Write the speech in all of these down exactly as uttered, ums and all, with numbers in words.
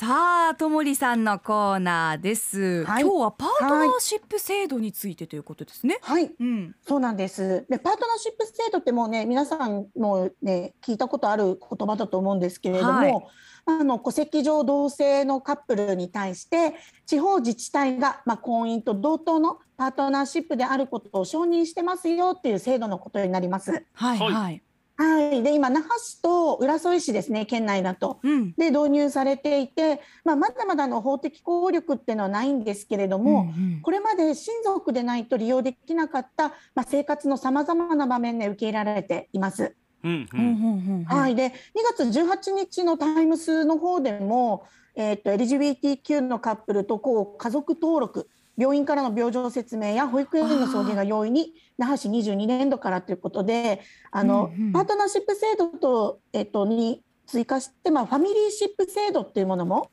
さあ、ともりさんのコーナーです、はい、今日はパートナーシップ制度についてということですね。はい、うん、そうなんです。でパートナーシップ制度ってもうね、皆さんもね聞いたことある言葉だと思うんですけれども、はい、あの戸籍上同性のカップルに対して地方自治体が、まあ、婚姻と同等のパートナーシップであることを承認してますよっていう制度のことになります。はい、はい、はい、で今那覇市と浦添市ですね、県内だと、うん、で導入されていて、まあ、まだまだの法的効力っていうのはないんですけれども、うんうん、これまで親族でないと利用できなかった、まあ、生活のさまざまな場面で受け入れられています。うんうん、はい、でにがつじゅうはちにちのタイムスの方でも、えー、と エルジービーティーキュー のカップルとこう家族登録、病院からの病状説明や保育園の送迎が容易に那覇市にじゅうにねんどからということで、あの、うんうん、パートナーシップ制度と、えっと、に追加して、まあ、ファミリーシップ制度というものも、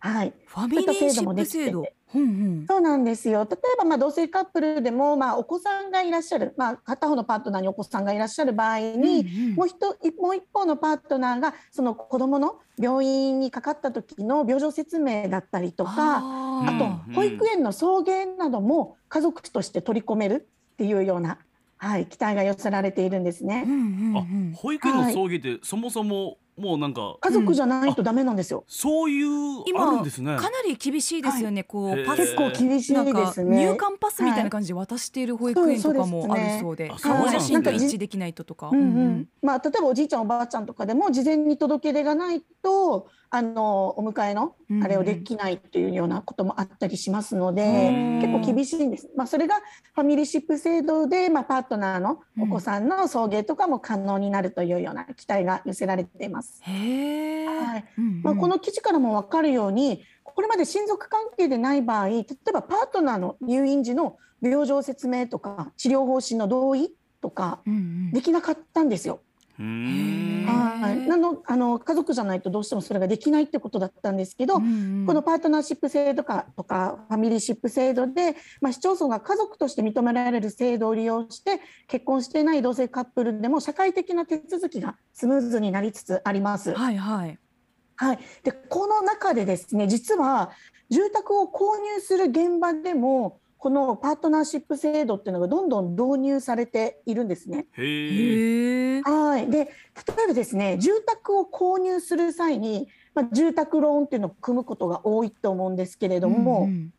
はい、ファミリーシップ制度、うんうん、そうなんですよ。例えば、まあ、同性カップルでも、まあ、お子さんがいらっしゃる、まあ、片方のパートナーにお子さんがいらっしゃる場合に、うんうん、もうひと、もう一方のパートナーがその子どもの病院にかかった時の病状説明だったりとか、あと保育園の送迎なども家族として取り込めるっていうような、はい、期待が寄せられているんですね。うんうんうん、あ、保育園の送迎って、はい、そもそももうなんか家族じゃないとダメなんですよ。うん、そういうあるんですね。今かなり厳しいですよね。はい、こうパス、結構厳しいですね。入館パスみたいな感じで渡している保育園とかもあるそうで、顔写真と一致できないととか、うんうん、まあ、例えばおじいちゃんおばあちゃんとかでも事前に届け出がないとあのお迎えのあれをできないというようなこともあったりしますので、うんうん、結構厳しいんです。まあ、それがファミリーシップ制度で、まあ、パートナーのお子さんの送迎とかも可能になるというような期待が寄せられています。へ、はい、うんうん、まあ、この記事からも分かるように、これまで親族関係でない場合、例えばパートナーの入院時の病状説明とか治療方針の同意とかできなかったんですよ。うんうん、はい、なのあの家族じゃないとどうしてもそれができないってことだったんですけど、うんうん、このパートナーシップ制度かとかファミリーシップ制度で、まあ、市町村が家族として認められる制度を利用して、結婚していない同性カップルでも社会的な手続きがスムーズになりつつあります。はいはいはい、でこの中でですね、実は住宅を購入する現場でもこのパートナーシップ制度っていうのがどんどん導入されているんですね。へ、はい、で例えばですね、住宅を購入する際に、まあ、住宅ローンっていうのを組むことが多いと思うんですけれども、うんうん、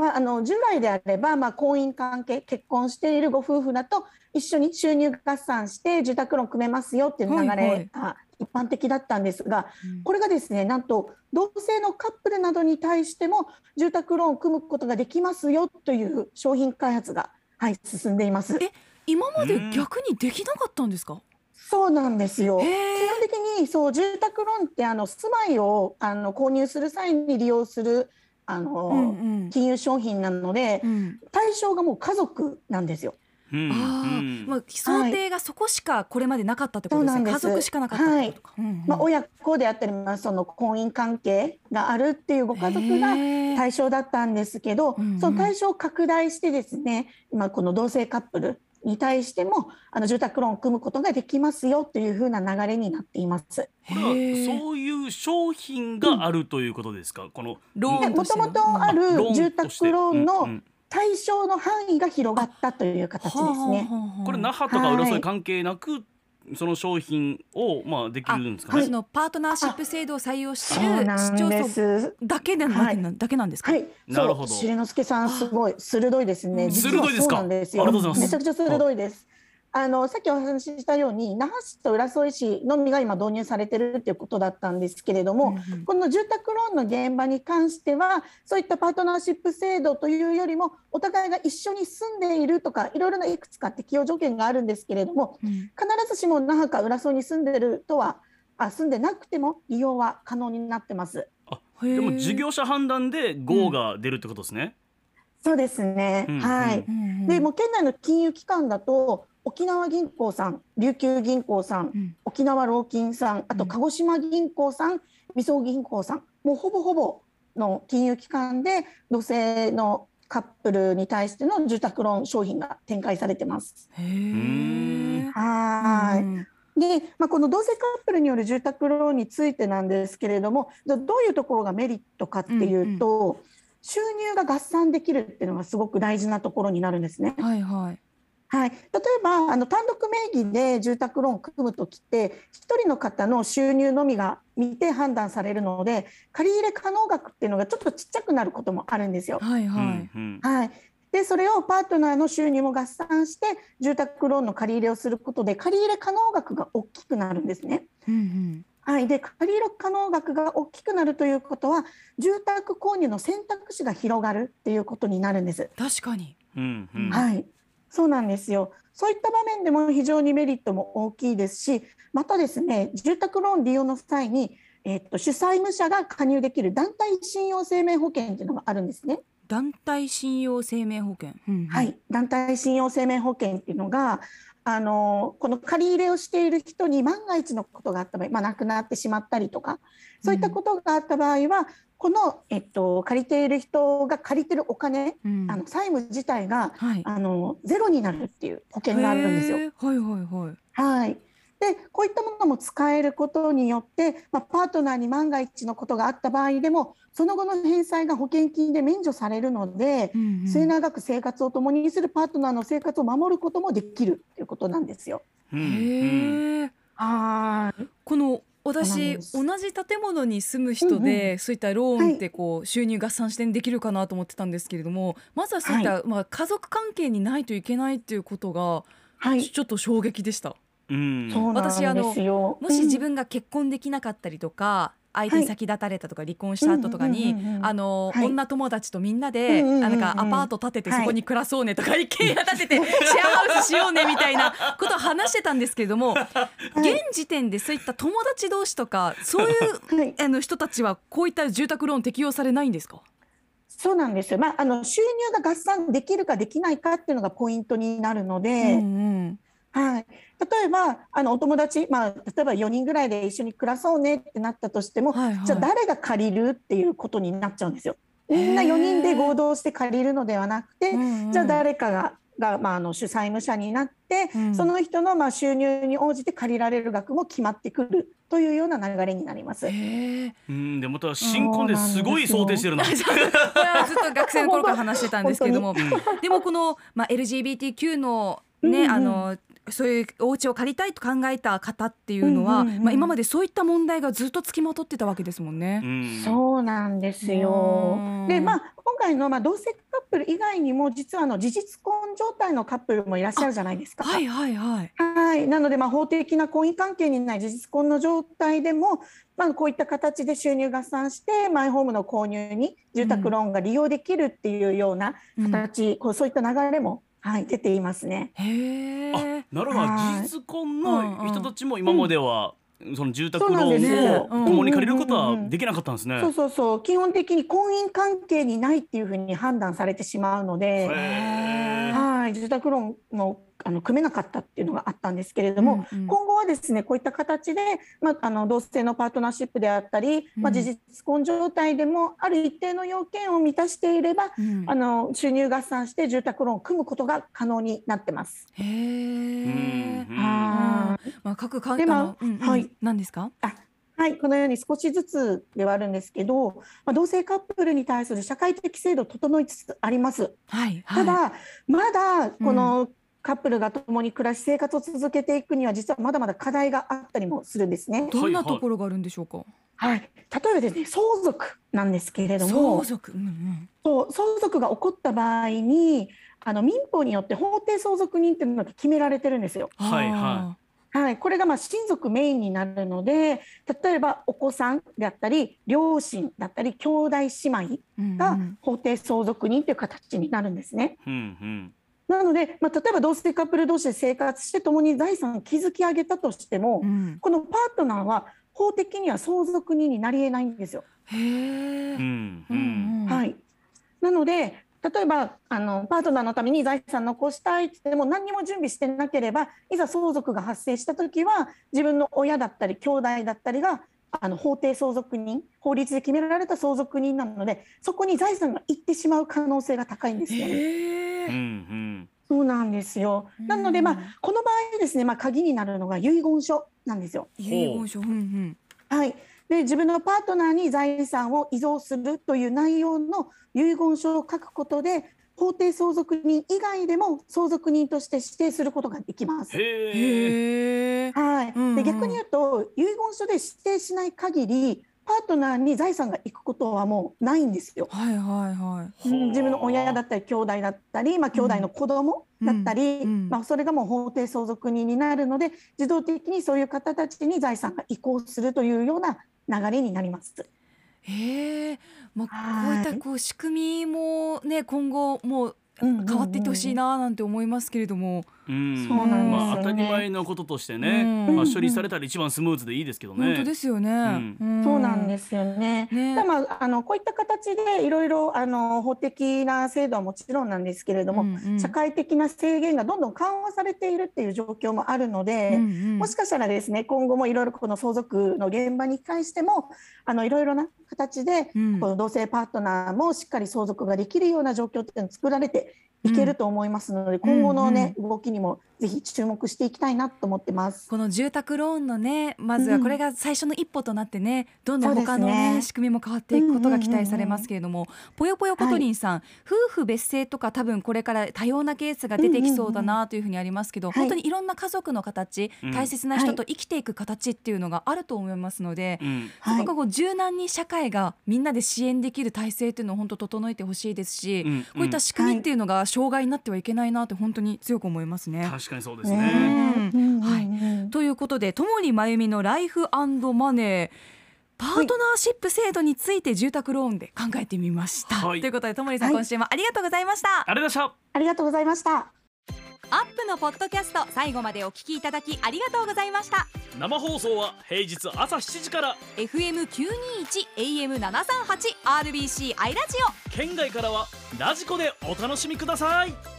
まあ、あの従来であれば、まあ、婚姻関係結婚しているご夫婦だと一緒に収入合算して住宅ローン組めますよっていう流れが、はいはい、一般的だったんですが、これがですね、なんと同性のカップルなどに対しても住宅ローンを組むことができますよという商品開発が、はい、進んでいます。え、今まで逆にできなかったんですか？そうなんですよ。基本的にそう住宅ローンってあの住まいをあの購入する際に利用するあの、うんうん、金融商品なので、うん、対象がもう家族なんですよ。うん、あ、まあ、想定がそこしかこれまでなかったってことですね。はい、です家族しかなかったってことか、はい、うんうん、まあ、親子であったり、まあ、その婚姻関係があるっていうご家族が対象だったんですけど、その対象を拡大してですね、うんうん、今この同性カップルに対してもあの住宅ローンを組むことができますよというふうな流れになっています。これはそういう商品があるということですか？うん、このローンとしての、もともとある住宅ローンの、うんうん、対象の範囲が広がったという形ですね。これ那覇とか浦添関係なく、はい、その商品をまあできるんですかね。そのパートナーシップ制度を採用している市町村だけなんですか？はい、なるほど。しりのすけさんすごい鋭いですね。鋭いですか？めちゃくちゃ鋭いです。あのさっきお話ししたように那覇市と浦添市のみが今導入されているということだったんですけれども、うんうん、この住宅ローンの現場に関してはそういったパートナーシップ制度というよりもお互いが一緒に住んでいるとかいろいろないくつか適用条件があるんですけれども、うん、必ずしも那覇か浦添に住んでいるとはあ住んでなくても利用は可能になってます。あ、でも事業者判断で ゴー が出るってことですね。うん、そうですね、うんうん、はい、でもう県内の金融機関だと沖縄銀行さん、琉球銀行さん、うん、沖縄老金さん、あと鹿児島銀行さん、みそ銀行さん、もうほぼほぼの金融機関で同性のカップルに対しての住宅ローン商品が展開されてます。へー、はーい、うん、で、まあ、この同性カップルによる住宅ローンについてなんですけれども、どういうところがメリットかっていうと、うんうん、収入が合算できるっていうのがすごく大事なところになるんですね。はいはいはい、例えばあの単独名義で住宅ローンを組むときってひとりの方の収入のみが見て判断されるので、借り入れ可能額っていうのがちょっとちっちゃくなることもあるんですよ。はいはいはい、でそれをパートナーの収入も合算して住宅ローンの借り入れをすることで借り入れ可能額が大きくなるんですね。うんうんはい、で借り入れ可能額が大きくなるということは住宅購入の選択肢が広がるっていうことになるんです。確かに、うんうん、はい、そうなんですよ。そういった場面でも非常にメリットも大きいですし、またですね、住宅ローン利用の際に、えー、っと主債務者が加入できる団体信用生命保険というのがあるんですね。団体信用生命保険、うんうん、はい、団体信用生命保険というのがあのこの借り入れをしている人に万が一のことがあった場合、まあ、亡くなってしまったりとかそういったことがあった場合は、うん、この、えっと、借りている人が借りてるお金、うん、あの債務自体が、はい、あのゼロになるっていう保険があるんですよ。はいはいはいはい、でこういったものも使えることによって、まあ、パートナーに万が一のことがあった場合でもその後の返済が保険金で免除されるので、うんうん、末永く生活を共にするパートナーの生活を守ることもできるということなんですよ。へえ。あー、この私同じ建物に住む人で、うんうん、そういったローンってこう、はい、収入合算してできるかなと思ってたんですけれども、まずはそういった、はい、まあ、家族関係にないといけないっていうことが、はい、ちょっと衝撃でした。うん、私あのもし自分が結婚できなかったりとか、うん、相手に先立たれたとか離婚した後とかに、あの、はい、女友達とみんなで、うんうんうん、なんかアパート建ててそこに暮らそうねとか、はい、一軒家建ててシェアハウスしようねみたいなことを話してたんですけれども、はい、現時点でそういった友達同士とかそういう、はい、あの人たちはこういった住宅ローン適用されないんですか？そうなんですよ、まあ、あの収入が合算できるかできないかっていうのがポイントになるので、うんうん、はい、例えばあのお友達、まあ、例えばよにんぐらいで一緒に暮らそうねってなったとしても、はいはい、じゃあ誰が借りるっていうことになっちゃうんですよ。みんなよにんで合同して借りるのではなくて、うんうん、じゃあ誰かが、が、まあ、あの主債務者になって、うん、その人のまあ収入に応じて借りられる額も決まってくるというような流れになります。へ、うん、でまた新婚ですごい想定してるな。ずっと学生の頃から話してたんですけどもでもこの、まあ、エルジービーティーキュー のね、うんうん、あのそういうお家を借りたいと考えた方っていうのは、うんうんうん、まあ、今までそういった問題がずっとつきまとってたわけですもんね。うん、そうなんですよ。で、まあ、今回の、まあ、同性カップル以外にも実はあの事実婚状態のカップルもいらっしゃるじゃないですか。はいはいはい、はい、なので、まあ、法的な婚姻関係にない事実婚の状態でも、まあ、こういった形で収入合算してマイホームの購入に住宅ローンが利用できるっていうような形、うんうん、こうそういった流れも、はい、出ていますね。へあ、なるほど、事実婚の人たちも今まではその住宅ローンを共に借りることはできなかったんですね。そうそうそう、基本的に婚姻関係にないっていうふうに判断されてしまうので、はい、住宅ローンもあの組めなかったっていうのがあったんですけれども、うんうん、今後はですねこういった形で、まあ、あの同性のパートナーシップであったり、まあ、事実婚状態でもある一定の要件を満たしていれば、うん、あの収入合算して住宅ローンを組むことが可能になってます。へー、あー、まあ、各関係の、うんうん、はい、何ですか？あ、はい、このように少しずつではあるんですけど、まあ、同性カップルに対する社会的制度整いつつあります。はいはい、ただまだこの、うん、カップルが共に暮らし生活を続けていくには実はまだまだ課題があったりもするんですね。どんなところがあるんでしょうか？はい、例えばですね、相続なんですけれども、相続、うんうん、そう相続が起こった場合にあの民法によって法定相続人というのが決められてるんですよ。はいはいはい、これがまあ親族メインになるので、例えばお子さんだったり両親だったり兄弟姉妹が法定相続人という形になるんですね。うんうん、なので、まあ、例えば同性カップル同士で生活して共に財産を築き上げたとしても、うん、このパートナーは法的には相続人になり得ないんですよ。へー、うんうん、はい、なので例えばあのパートナーのために財産残したいって言っても何にも準備してなければ、いざ相続が発生した時は自分の親だったり兄弟だったりがあの法定相続人、法律で決められた相続人なので、そこに財産が行ってしまう可能性が高いんですよね。へー、うんうん、そうなんですよ。なので、まあ、この場合ですね、まあ、鍵になるのが遺言書なんですよ。遺言書、うんうん、はい。で、自分のパートナーに財産を遺贈するという内容の遺言書を書くことで、法定相続人以外でも相続人として指定することができます。へー。はい。うんうん、で、逆に言うと遺言書で指定しない限りパートナーに財産が行くことはもうないんですよ。はいはいはい。うん、自分の親だったり兄弟だったり、まあ、兄弟の子供だったり、うんうんまあ、それがもう法定相続人になるので自動的にそういう方たちに財産が移行するというような流れになります。へー、まあ、こういったこう仕組みも、ね、今後もう変わっていってほしいななんて思いますけれども、当たり前のこととしてね、うんまあ、処理されたら一番スムーズでいいですけどね。本当ですよね、うん、そうなんですよね、ねだまあ、あのこういった形でいろいろ法的な制度はもちろんなんですけれども、うんうん、社会的な制限がどんどん緩和されているっていう状況もあるので、うんうん、もしかしたらですね今後もいろいろこの相続の現場に関してもいろいろな形で、うん、この同性パートナーもしっかり相続ができるような状況っていうのを作られていけると思いますので、うん、今後の、ねうんうん、動きにもぜひ注目していきたいなと思ってます。この住宅ローンのねまずはこれが最初の一歩となってね、うん、どんどん他の、ねね、仕組みも変わっていくことが期待されますけれども、うんうんうん、ぽよぽよことりんさん、はい、夫婦別姓とか多分これから多様なケースが出てきそうだなというふうにありますけど、うんうんうん、本当にいろんな家族の形、はい、大切な人と生きていく形っていうのがあると思いますので、うんはい、すごくこう柔軟に社会がみんなで支援できる体制っていうのを本当整えてほしいですし、うんうん、こういった仕組みっていうのが、はい障害になってはいけないなって本当に強く思いますね。確かにそうですね、うんはい、ということで友利真由美のライフ&マネーパートナーシップ制度について住宅ローンで考えてみました、はい、ということで友利さん、はい、今週もありがとうございました。ありがとうございました。ありがとうございました。アップのポッドキャスト最後までお聞きいただきありがとうございました。生放送は平日朝しちじから エフエムきゅうにいち エーエムななさんはち アールビーシー アイラジオ、県外からはラジコでお楽しみください。